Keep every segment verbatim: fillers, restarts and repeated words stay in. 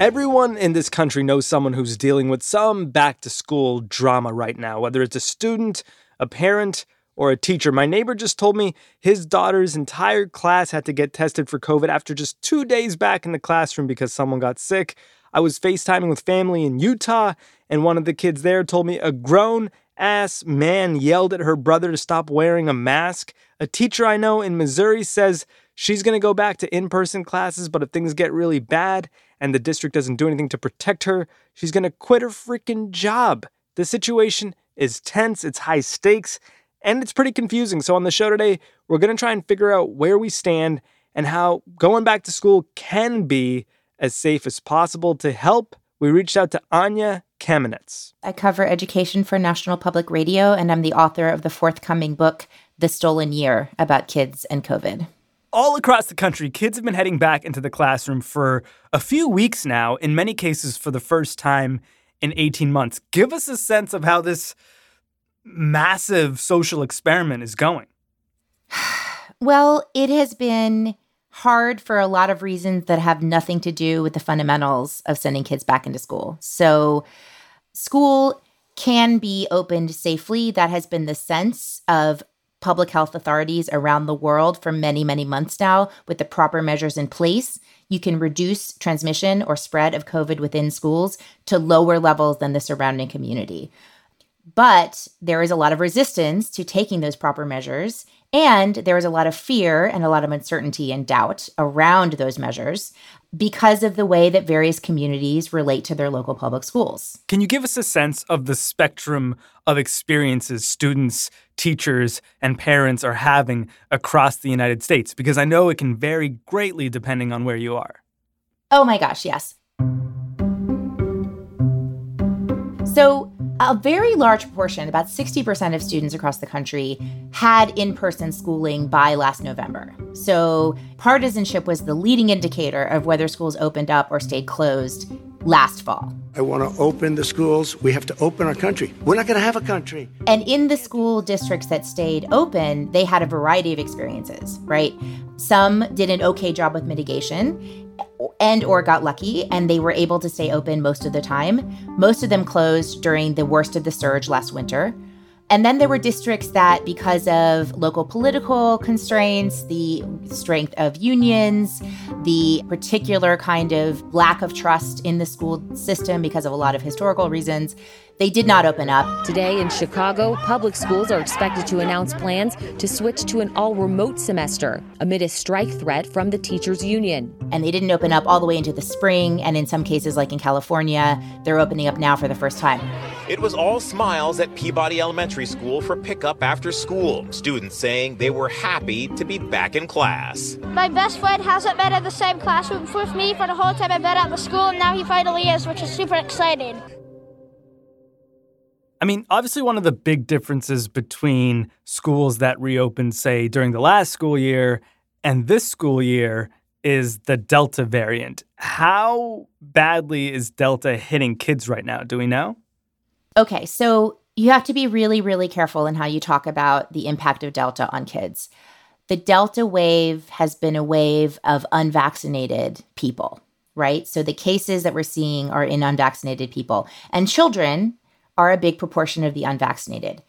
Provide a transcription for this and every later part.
Everyone in this country knows someone who's dealing with some back-to-school drama right now, whether it's a student, a parent, or a teacher. My neighbor just told me his daughter's entire class had to get tested for COVID after just two days back in the classroom because someone got sick. I was FaceTiming with family in Utah, and one of the kids there told me a grown-ass man yelled at her brother to stop wearing a mask. A teacher I know in Missouri says she's going to go back to in-person classes, but if things get really bad and the district doesn't do anything to protect her, she's going to quit her freaking job. The situation is tense, it's high stakes, and it's pretty confusing. So on the show today, we're going to try and figure out where we stand and how going back to school can be as safe as possible. To help, we reached out to Anya Kamenetz. I cover education for National Public Radio, and I'm the author of the forthcoming book, The Stolen Year, about kids and COVID. All across the country, kids have been heading back into the classroom for a few weeks now, in many cases for the first time in eighteen months. Give us a sense of how this massive social experiment is going. Well, it has been hard for a lot of reasons that have nothing to do with the fundamentals of sending kids back into school. So school can be opened safely. That has been the sense of public health authorities around the world for many, many months now. With the proper measures in place, you can reduce transmission or spread of COVID within schools to lower levels than the surrounding community. But there is a lot of resistance to taking those proper measures, and there is a lot of fear and a lot of uncertainty and doubt around those measures because of the way that various communities relate to their local public schools. Can you give us a sense of the spectrum of experiences students, teachers, and parents are having across the United States? Because I know it can vary greatly depending on where you are. Oh my gosh, yes. So a very large proportion, about sixty percent of students across the country, had in-person schooling by last November. So partisanship was the leading indicator of whether schools opened up or stayed closed last fall. I want to open the schools. We have to open our country. We're not going to have a country. And in the school districts that stayed open, they had a variety of experiences, right? Some did an okay job with mitigation and or got lucky, and they were able to stay open most of the time. Most of them closed during the worst of the surge last winter. And then there were districts that, because of local political constraints, the strength of unions, the particular kind of lack of trust in the school system because of a lot of historical reasons, they did not open up. Today in Chicago, public schools are expected to announce plans to switch to an all-remote semester amid a strike threat from the teachers' union. And they didn't open up all the way into the spring, and in some cases, like in California, they're opening up now for the first time. It was all smiles at Peabody Elementary School for pickup after school. Students saying they were happy to be back in class. My best friend hasn't been in the same classroom with me for the whole time I've been at the school, and now he finally is, which is super exciting. I mean, obviously one of the big differences between schools that reopened, say, during the last school year and this school year is the Delta variant. How badly is Delta hitting kids right now? Do we know? Okay, so you have to be really, really careful in how you talk about the impact of Delta on kids. The Delta wave has been a wave of unvaccinated people, right? So the cases that we're seeing are in unvaccinated people. And children are a big proportion of the unvaccinated.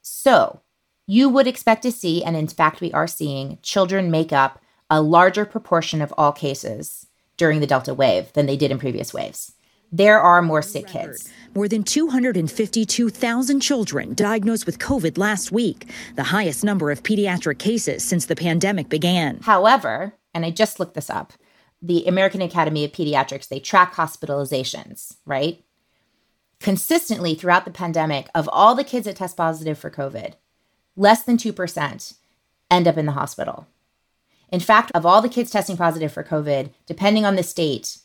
So you would expect to see, and in fact we are seeing, children make up a larger proportion of all cases during the Delta wave than they did in previous waves. There are more sick kids. More than two hundred fifty-two thousand children diagnosed with COVID last week, the highest number of pediatric cases since the pandemic began. However, and I just looked this up, the American Academy of Pediatrics, they track hospitalizations, right? Consistently throughout the pandemic, of all the kids that test positive for COVID, less than two percent end up in the hospital. In fact, of all the kids testing positive for COVID, depending on the state,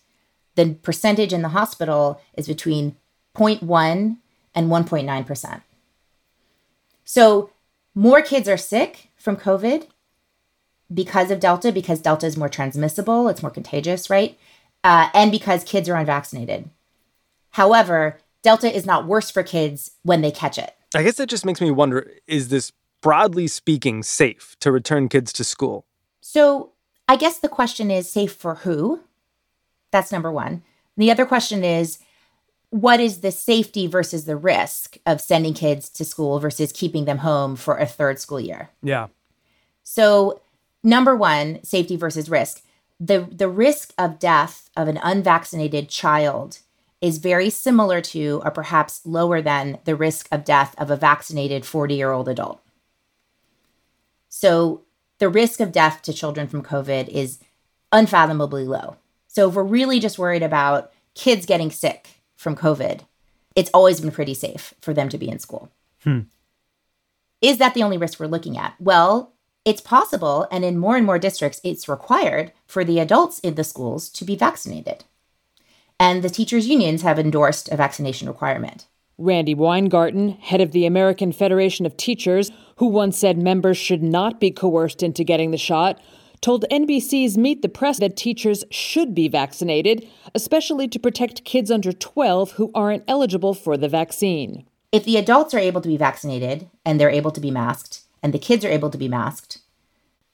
the percentage in the hospital is between zero point one and one point nine percent. So more kids are sick from COVID because of Delta, because Delta is more transmissible, it's more contagious, right? Uh, and because kids are unvaccinated. However, Delta is not worse for kids when they catch it. I guess that just makes me wonder, is this, broadly speaking, safe to return kids to school? So I guess the question is, safe for who? That's number one. And the other question is, what is the safety versus the risk of sending kids to school versus keeping them home for a third school year? Yeah. So number one, safety versus risk. The, the risk of death of an unvaccinated child is very similar to, or perhaps lower than, the risk of death of a vaccinated forty-year-old adult. So the risk of death to children from COVID is unfathomably low. So if we're really just worried about kids getting sick from COVID, it's always been pretty safe for them to be in school. Hmm. Is that the only risk we're looking at? Well, it's possible, and in more and more districts, it's required for the adults in the schools to be vaccinated. And the teachers' unions have endorsed a vaccination requirement. Randy Weingarten, head of the American Federation of Teachers, who once said members should not be coerced into getting the shot, told N B C's Meet the Press that teachers should be vaccinated, especially to protect kids under twelve who aren't eligible for the vaccine. If the adults are able to be vaccinated and they're able to be masked and the kids are able to be masked,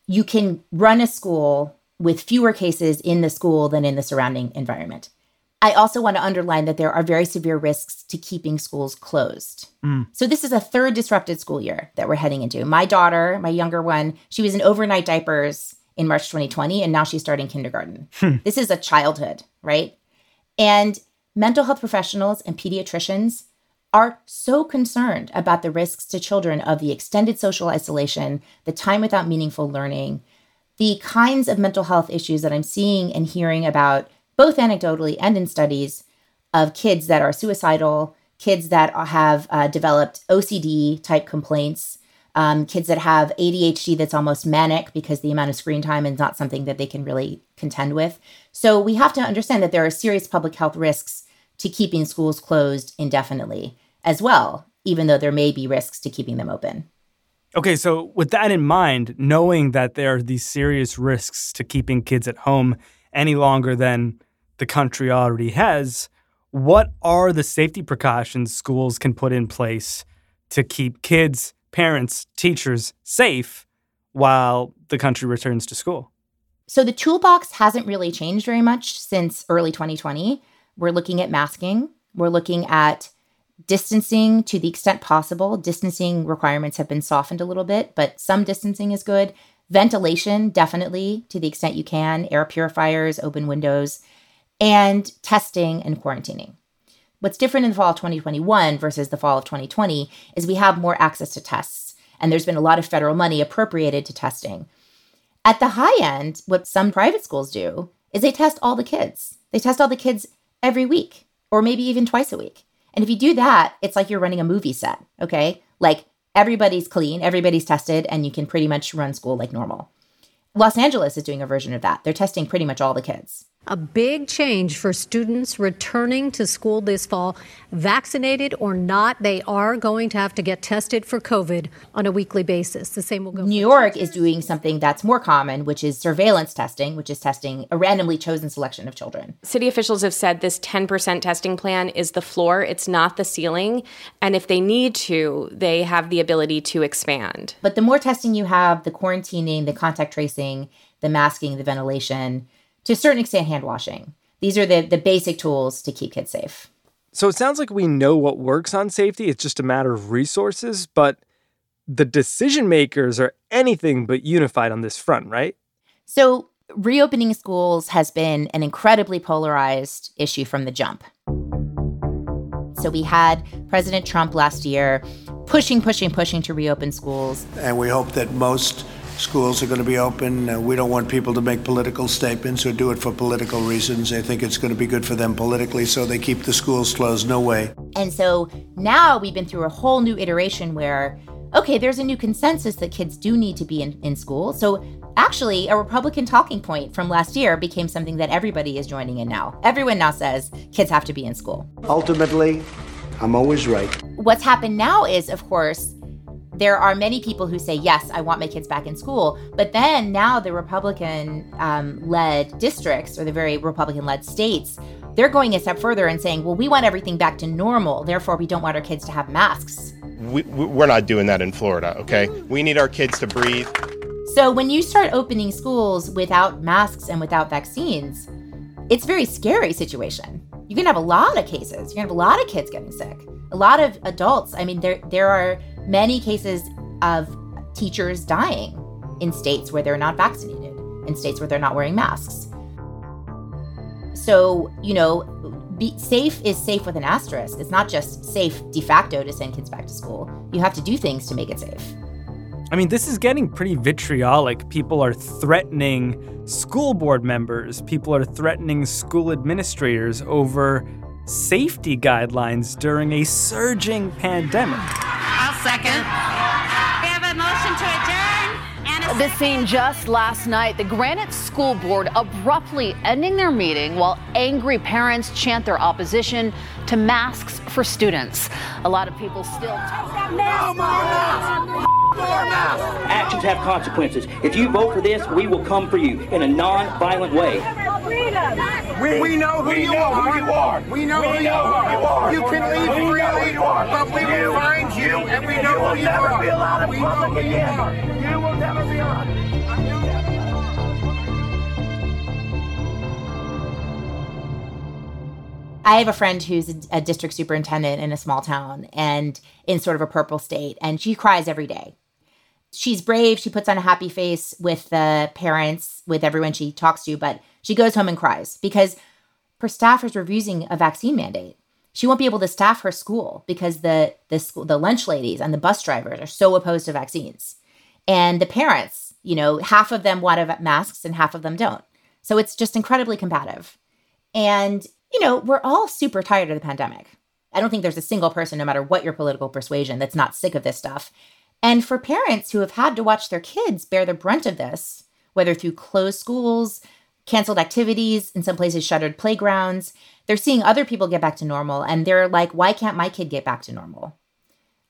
you can run a school with fewer cases in the school than in the surrounding environment. I also want to underline that there are very severe risks to keeping schools closed. Mm. So this is a third disrupted school year that we're heading into. My daughter, my younger one, she was in overnight diapers in March twenty twenty, and now she's starting kindergarten. Hmm. This is a childhood, right? And mental health professionals and pediatricians are so concerned about the risks to children of the extended social isolation, the time without meaningful learning, the kinds of mental health issues that I'm seeing and hearing about, both anecdotally and in studies, of kids that are suicidal, kids that have uh, developed O C D-type complaints, um, kids that have A D H D that's almost manic because the amount of screen time is not something that they can really contend with. So we have to understand that there are serious public health risks to keeping schools closed indefinitely as well, even though there may be risks to keeping them open. Okay, so with that in mind, knowing that there are these serious risks to keeping kids at home any longer than the country already has, what are the safety precautions schools can put in place to keep kids, parents, teachers safe while the country returns to school? So the toolbox hasn't really changed very much since early twenty twenty. We're looking at masking. We're looking at distancing to the extent possible. Distancing requirements have been softened a little bit, but some distancing is good. Ventilation, definitely, to the extent you can, air purifiers, open windows, and testing and quarantining. What's different in the fall of twenty twenty-one versus the fall of twenty twenty is we have more access to tests, and there's been a lot of federal money appropriated to testing. At the high end, what some private schools do is they test all the kids. They test all the kids every week, or maybe even twice a week. And if you do that, it's like you're running a movie set, okay? Like, everybody's clean, everybody's tested, and you can pretty much run school like normal. Los Angeles is doing a version of that. They're testing pretty much all the kids. A big change for students returning to school this fall. Vaccinated or not, they are going to have to get tested for COVID on a weekly basis. The same will go. New York is doing something that's more common, which is surveillance testing, which is testing a randomly chosen selection of children. City officials have said this ten percent testing plan is the floor. It's not the ceiling. And if they need to, they have the ability to expand. But the more testing you have, the quarantining, the contact tracing, the masking, the ventilation, to a certain extent, hand washing. These are the, the basic tools to keep kids safe. So it sounds like we know what works on safety. It's just a matter of resources, but the decision makers are anything but unified on this front, right? So reopening schools has been an incredibly polarized issue from the jump. So we had President Trump last year pushing, pushing, pushing to reopen schools. And we hope that most schools are going to be open. Uh, we don't want people to make political statements or do it for political reasons. They think it's going to be good for them politically, so they keep the schools closed. No way. And so now we've been through a whole new iteration where, okay, there's a new consensus that kids do need to be in, in school. So actually, a Republican talking point from last year became something that everybody is joining in now. Everyone now says kids have to be in school. Ultimately, I'm always right. What's happened now is, of course, there are many people who say, yes, I want my kids back in school. But then now the Republican um, led districts, or the very Republican led states, they're going a step further and saying, well, we want everything back to normal. Therefore, we don't want our kids to have masks. We, we're not doing that in Florida, OK? We need our kids to breathe. So when you start opening schools without masks and without vaccines, It's a very scary situation. You can have a lot of cases. You're gonna have a lot of kids getting sick. A lot of adults. I mean, there there are many cases of teachers dying in states where they're not vaccinated, in states where they're not wearing masks. So, you know, be, safe is safe with an asterisk. It's not just safe de facto to send kids back to school. You have to do things to make it safe. I mean, this is getting pretty vitriolic. People are threatening school board members. People are threatening school administrators over safety guidelines during a surging pandemic. I'll second. We have a motion to adjourn. And a this scene just last night, the Granite School Board abruptly ending their meeting while angry parents chant their opposition to masks for students. A lot of people still... No more masks! Actions have consequences. If you vote for this, we will come for you in a non-violent way. We, we know who we you know are. Who you are. We know we who know you are. You can leave freely, but we will find you, and we know who you are. We know who you are. You will never be allowed. I have a friend who's a district superintendent in a small town and in sort of a purple state, and she cries every day. She's brave. She puts on a happy face with the parents, with everyone she talks to, but she goes home and cries because her staffers were refusing a vaccine mandate. She won't be able to staff her school because the the, school, the lunch ladies and the bus drivers are so opposed to vaccines. And the parents, you know, half of them want masks and half of them don't. So it's just incredibly combative. And you know, we're all super tired of the pandemic. I don't think there's a single person, no matter what your political persuasion, that's not sick of this stuff. And for parents who have had to watch their kids bear the brunt of this, whether through closed schools, canceled activities, in some places shuttered playgrounds, they're seeing other people get back to normal. And they're like, why can't my kid get back to normal?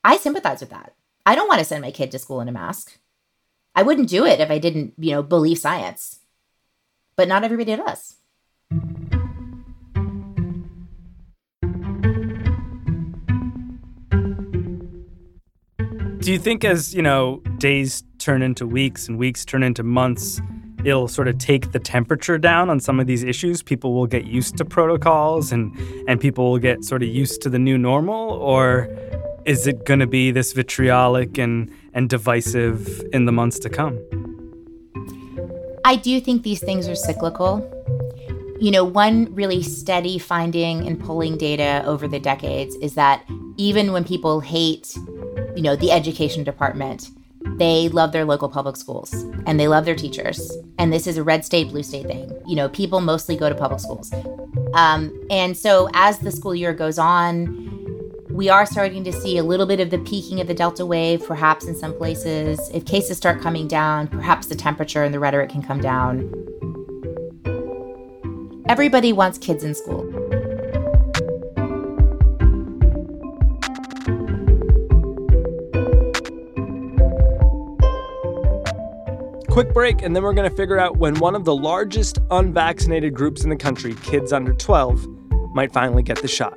I sympathize with that. I don't want to send my kid to school in a mask. I wouldn't do it if I didn't, you know, believe science. But not everybody does. Do you think as, you know, days turn into weeks and weeks turn into months, it'll sort of take the temperature down on some of these issues? People will get used to protocols and, and people will get sort of used to the new normal? Or is it going to be this vitriolic and, and divisive in the months to come? I do think these things are cyclical. You know, one really steady finding in polling data over the decades is that even when people hate, you know, the education department, they love their local public schools and they love their teachers. And this is a red state, blue state thing. You know, people mostly go to public schools. Um, and so as the school year goes on, we are starting to see a little bit of the peaking of the Delta wave, perhaps in some places. If cases start coming down, perhaps the temperature and the rhetoric can come down. Everybody wants kids in school. Quick break, and then we're going to figure out when one of the largest unvaccinated groups in the country, kids under twelve, might finally get the shot.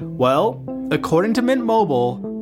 Well, according to Mint Mobile,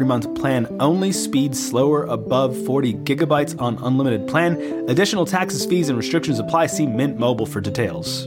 three-month plan only, speed slower above forty gigabytes on unlimited plan. Additional taxes, fees, and restrictions apply. See Mint Mobile for details.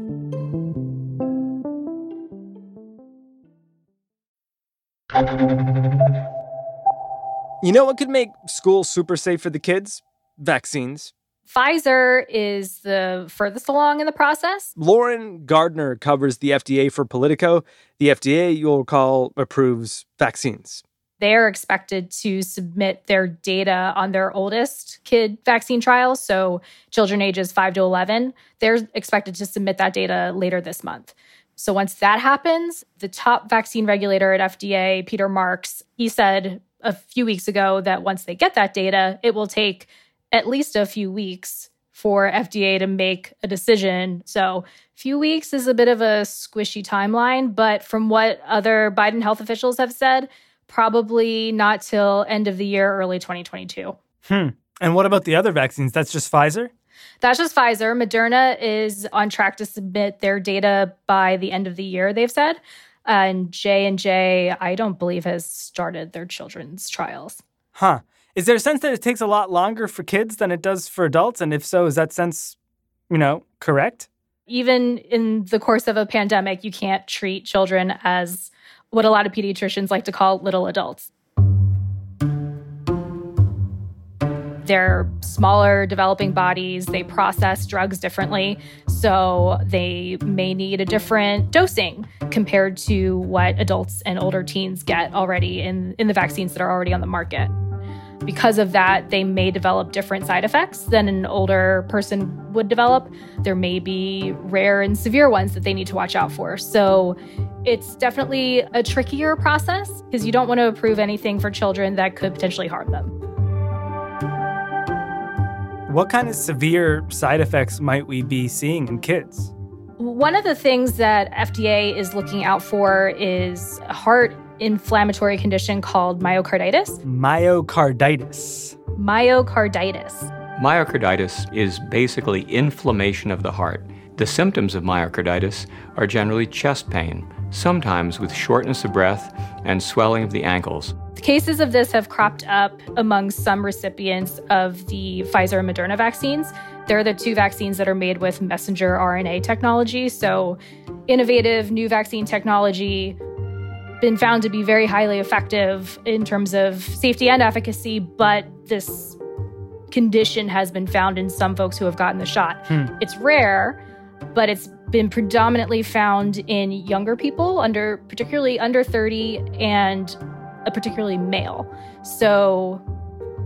You know what could make school super safe for the kids? Vaccines. Pfizer is the furthest along in the process. Lauren Gardner covers the F D A for Politico. The F D A, you'll recall, approves vaccines. They're expected to submit their data on their oldest kid vaccine trials, so children ages five to eleven. They're expected to submit that data later this month. So once that happens, the top vaccine regulator at F D A, Peter Marks, he said a few weeks ago that once they get that data, it will take at least a few weeks for F D A to make a decision. So a few weeks is a bit of a squishy timeline, but from what other Biden health officials have said, probably not till end of the year, early twenty twenty-two. Hmm. And what about the other vaccines? That's just Pfizer? That's just Pfizer. Moderna is on track to submit their data by the end of the year, they've said. And J and J, I don't believe, has started their children's trials. Huh. Is there a sense that it takes a lot longer for kids than it does for adults? And if so, is that sense, you know, correct? Even in the course of a pandemic, you can't treat children as what a lot of pediatricians like to call little adults. They're smaller developing bodies. They process drugs differently. So they may need a different dosing compared to what adults and older teens get already in, in the vaccines that are already on the market. Because of that, they may develop different side effects than an older person would develop. There may be rare and severe ones that they need to watch out for. So it's definitely a trickier process because you don't want to approve anything for children that could potentially harm them. What kind of severe side effects might we be seeing in kids? One of the things that F D A is looking out for is a heart inflammatory condition called myocarditis. Myocarditis. Myocarditis. Myocarditis is basically inflammation of the heart. The symptoms of myocarditis are generally chest pain, sometimes with shortness of breath and swelling of the ankles. Cases of this have cropped up among some recipients of the Pfizer and Moderna vaccines. They're the two vaccines that are made with messenger R N A technology. So innovative new vaccine technology, been found to be very highly effective in terms of safety and efficacy, but this condition has been found in some folks who have gotten the shot. Hmm. It's rare, but it's been predominantly found in younger people, under particularly under thirty and particularly male. So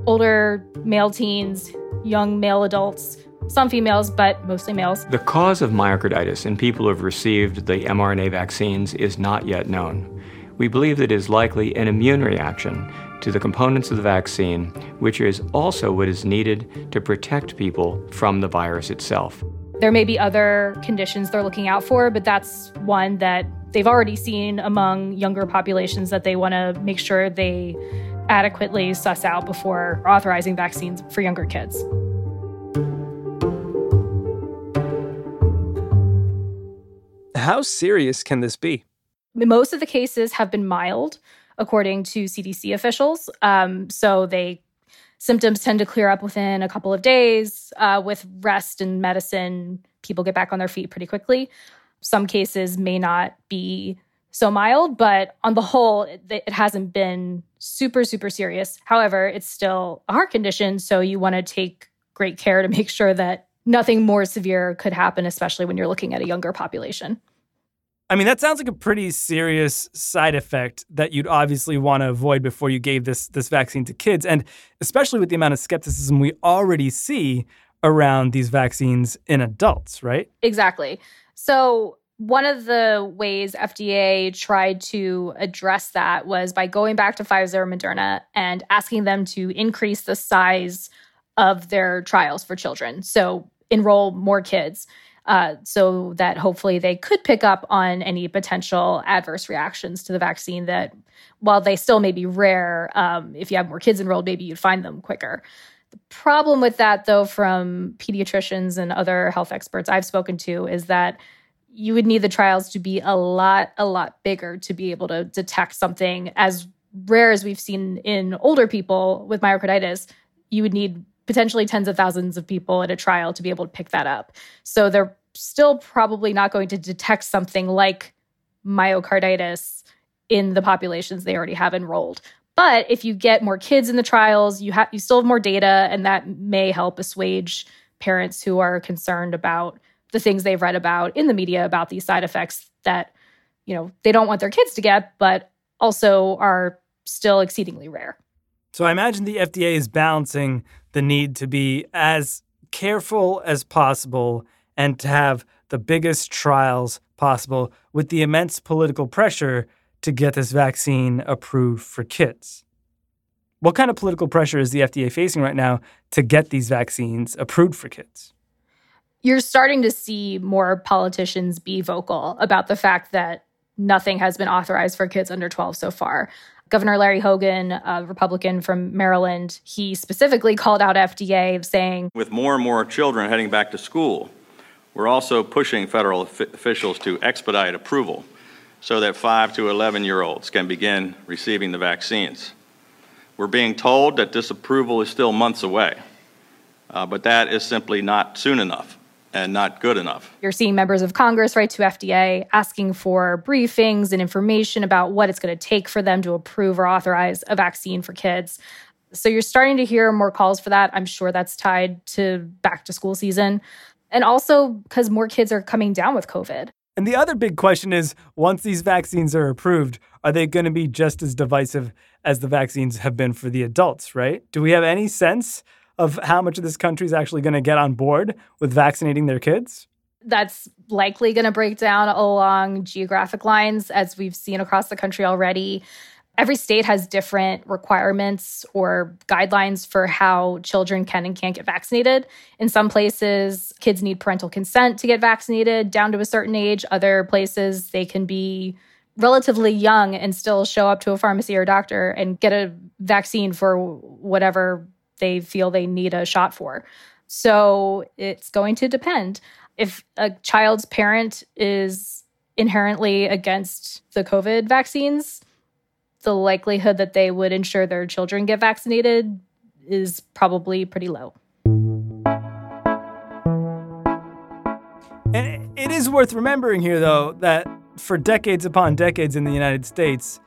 older male teens, young male adults, some females, but mostly males. The cause of myocarditis in people who have received the mRNA vaccines is not yet known. We believe that it is likely an immune reaction to the components of the vaccine, which is also what is needed to protect people from the virus itself. There may be other conditions they're looking out for, but that's one that they've already seen among younger populations that they want to make sure they adequately suss out before authorizing vaccines for younger kids. How serious can this be? Most of the cases have been mild, according to C D C officials. Um, so they symptoms tend to clear up within a couple of days. Uh, with rest and medicine, people get back on their feet pretty quickly. Some cases may not be so mild, but on the whole, it, it hasn't been super, super serious. However, it's still a heart condition, so you want to take great care to make sure that nothing more severe could happen, especially when you're looking at a younger population. I mean, that sounds like a pretty serious side effect that you'd obviously want to avoid before you gave this this vaccine to kids. And especially with the amount of skepticism we already see around these vaccines in adults, right? Exactly. So one of the ways F D A tried to address that was by going back to Pfizer and Moderna and asking them to increase the size of their trials for children. So enroll more kids uh, so that hopefully they could pick up on any potential adverse reactions to the vaccine that, while they still may be rare, um, if you have more kids enrolled, maybe you'd find them quicker. The problem with that, though, from pediatricians and other health experts I've spoken to is that you would need the trials to be a lot, a lot bigger to be able to detect something as rare as we've seen in older people with myocarditis. You would need potentially tens of thousands of people at a trial to be able to pick that up. So they're still probably not going to detect something like myocarditis in the populations they already have enrolled. But if you get more kids in the trials, you have you still have more data, and that may help assuage parents who are concerned about the things they've read about in the media about these side effects that, you know, they don't want their kids to get, but also are still exceedingly rare. So I imagine the F D A is balancing the need to be as careful as possible and to have the biggest trials possible with the immense political pressure to get this vaccine approved for kids. What kind of political pressure is the F D A facing right now to get these vaccines approved for kids? You're starting to see more politicians be vocal about the fact that nothing has been authorized for kids under twelve so far. Governor Larry Hogan, a Republican from Maryland, he specifically called out F D A saying, with more and more children heading back to school, we're also pushing federal officials to expedite approval so that five to eleven-year-olds can begin receiving the vaccines. We're being told that this approval is still months away, uh, but that is simply not soon enough and not good enough. You're seeing members of Congress write to F D A asking for briefings and information about what it's going to take for them to approve or authorize a vaccine for kids. So you're starting to hear more calls for that. I'm sure that's tied to back to school season. And also because more kids are coming down with COVID. And the other big question is, once these vaccines are approved, are they going to be just as divisive as the vaccines have been for the adults, right? Do we have any sense of how much of this country is actually going to get on board with vaccinating their kids? That's likely going to break down along geographic lines, as we've seen across the country already. Every state has different requirements or guidelines for how children can and can't get vaccinated. In some places, kids need parental consent to get vaccinated down to a certain age. Other places, they can be relatively young and still show up to a pharmacy or doctor and get a vaccine for whatever they feel they need a shot for. So it's going to depend. If a child's parent is inherently against the COVID vaccines, the likelihood that they would ensure their children get vaccinated is probably pretty low. And it is worth remembering here, though, that for decades upon decades in the United States,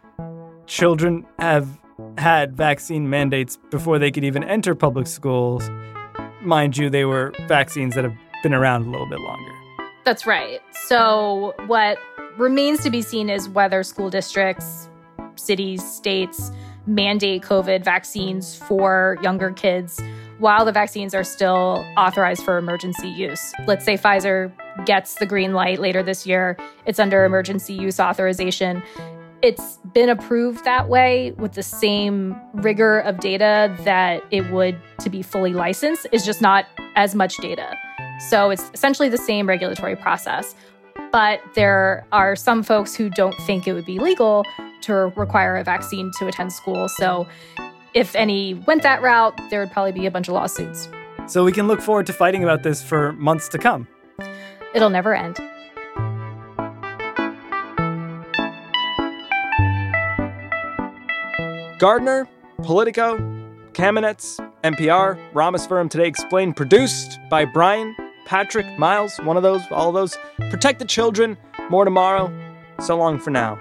children have had vaccine mandates before they could even enter public schools. Mind you, they were vaccines that have been around a little bit longer. That's right. So what remains to be seen is whether school districts, cities, states mandate COVID vaccines for younger kids while the vaccines are still authorized for emergency use. Let's say Pfizer gets the green light later this year. It's under emergency use authorization. It's been approved that way with the same rigor of data that it would to be fully licensed. It's just not as much data. So it's essentially the same regulatory process. But there are some folks who don't think it would be legal to require a vaccine to attend school. So if any went that route, there would probably be a bunch of lawsuits. So we can look forward to fighting about this for months to come. It'll never end. Gardner, Politico, Kamenetz, N P R, Ramos Firm Today Explained, produced by Brian, Patrick, Miles, one of those, all of those. Protect the children. More tomorrow. So long for now.